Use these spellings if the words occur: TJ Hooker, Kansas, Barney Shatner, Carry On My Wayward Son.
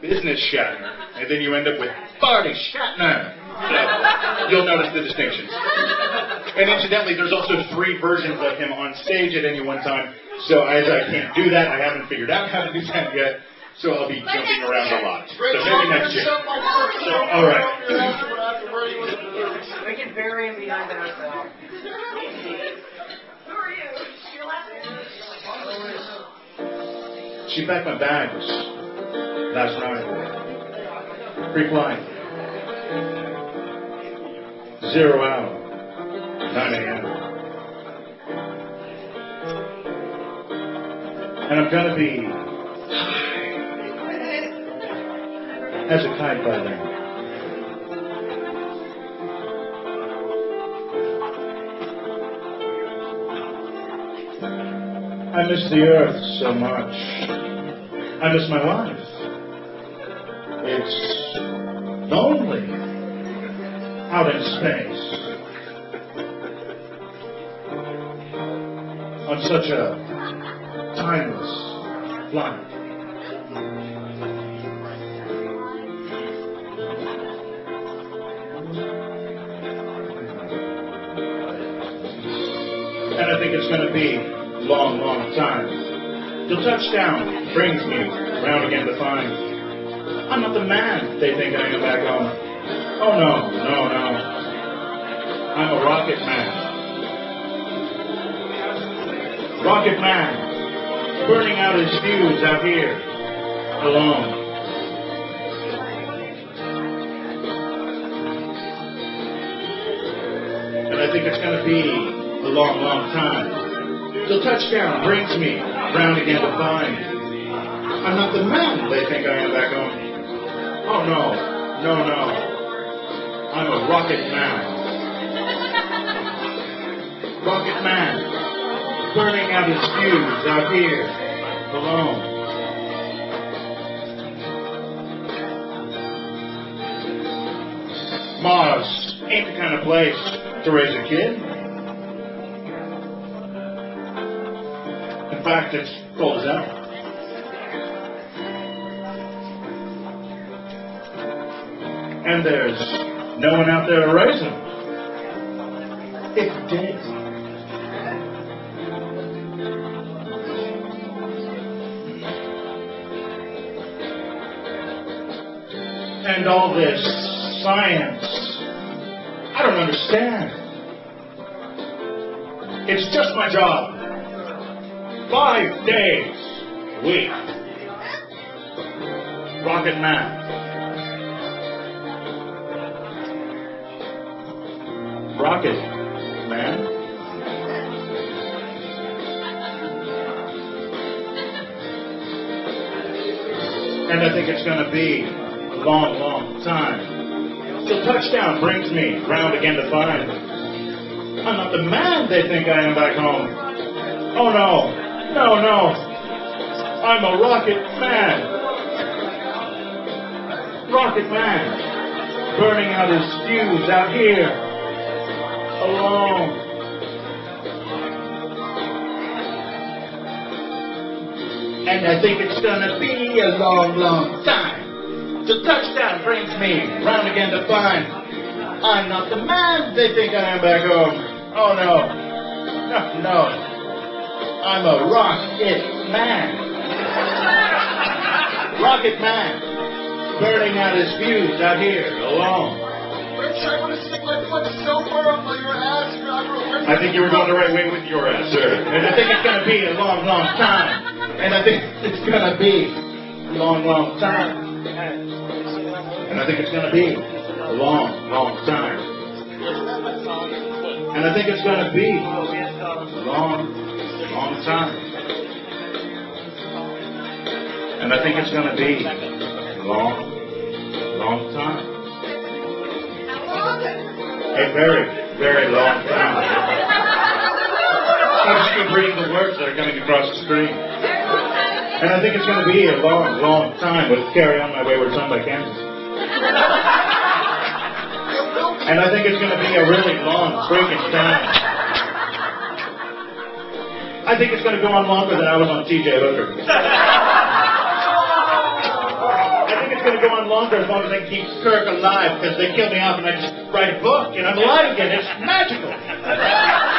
Business Shatner, and then you end up with Barney Shatner. So, you'll notice the distinctions. And incidentally, there's also three versions of him on stage at any one time, so as I can't do that, I haven't figured out how to do that yet, so I'll be jumping around a lot. So maybe next year. So, all right. We can bury him behind the house. Who are you? Your last name? She packed my bags last night. Pre-flight. 0 hour, 9 a.m. And I'm gonna be high as a kite by then. I miss the earth so much. I miss my wife. It's lonely out in space, on such a timeless flight. And I think it's going to be a long, long time. The touchdown brings me round again to find I'm not the man they think I am back home. Oh, no, no, no. I'm a rocket man. Rocket man, burning out his fuse out here, alone. And I think it's going to be a long, long time. The touchdown brings me round again to find I'm not the man they think I am back home. Oh, no, no, no. I'm a rocket man. Rocket man, burning out his fuse out here, alone. Mars ain't the kind of place to raise a kid. In fact, it's cold as hell. And there's no one out there to raise him. It's dead. And all this science, I don't understand. It's just my job. 5 days a week. Rocket man. Rocket man. And I think it's going to be a long, long time. The touchdown brings me round again to find I'm not the man they think I am back home. Oh, no. No, no. I'm a rocket man. Rocket man. Burning out his fuse out here. Alone. And I think it's gonna be a long, long time. The touchdown brings me round again to find I'm not the man they think I am back home. Oh no, no, no. I'm a rocket man. Rocket man, burning out his fuse out here alone. I think you were going the right way with your ass, sir. And I think it's going to be a long, long time. And I think it's going to be a long, long time. And I think it's going to be a long, long time. And I think it's going to be a long, long time. And I think it's going to be a long, long time. A very, very long time. I'll just keep reading the words that are coming across the screen. And I think it's going to be a long, long time with Carry On My Wayward Son by Kansas. And I think it's going to be a really long freaking time. I think it's going to go on longer than I was on TJ Hooker. going to go on longer as long as I keep Kirk alive, because they kill me off and I just write a book and I'm alive again. It's magical.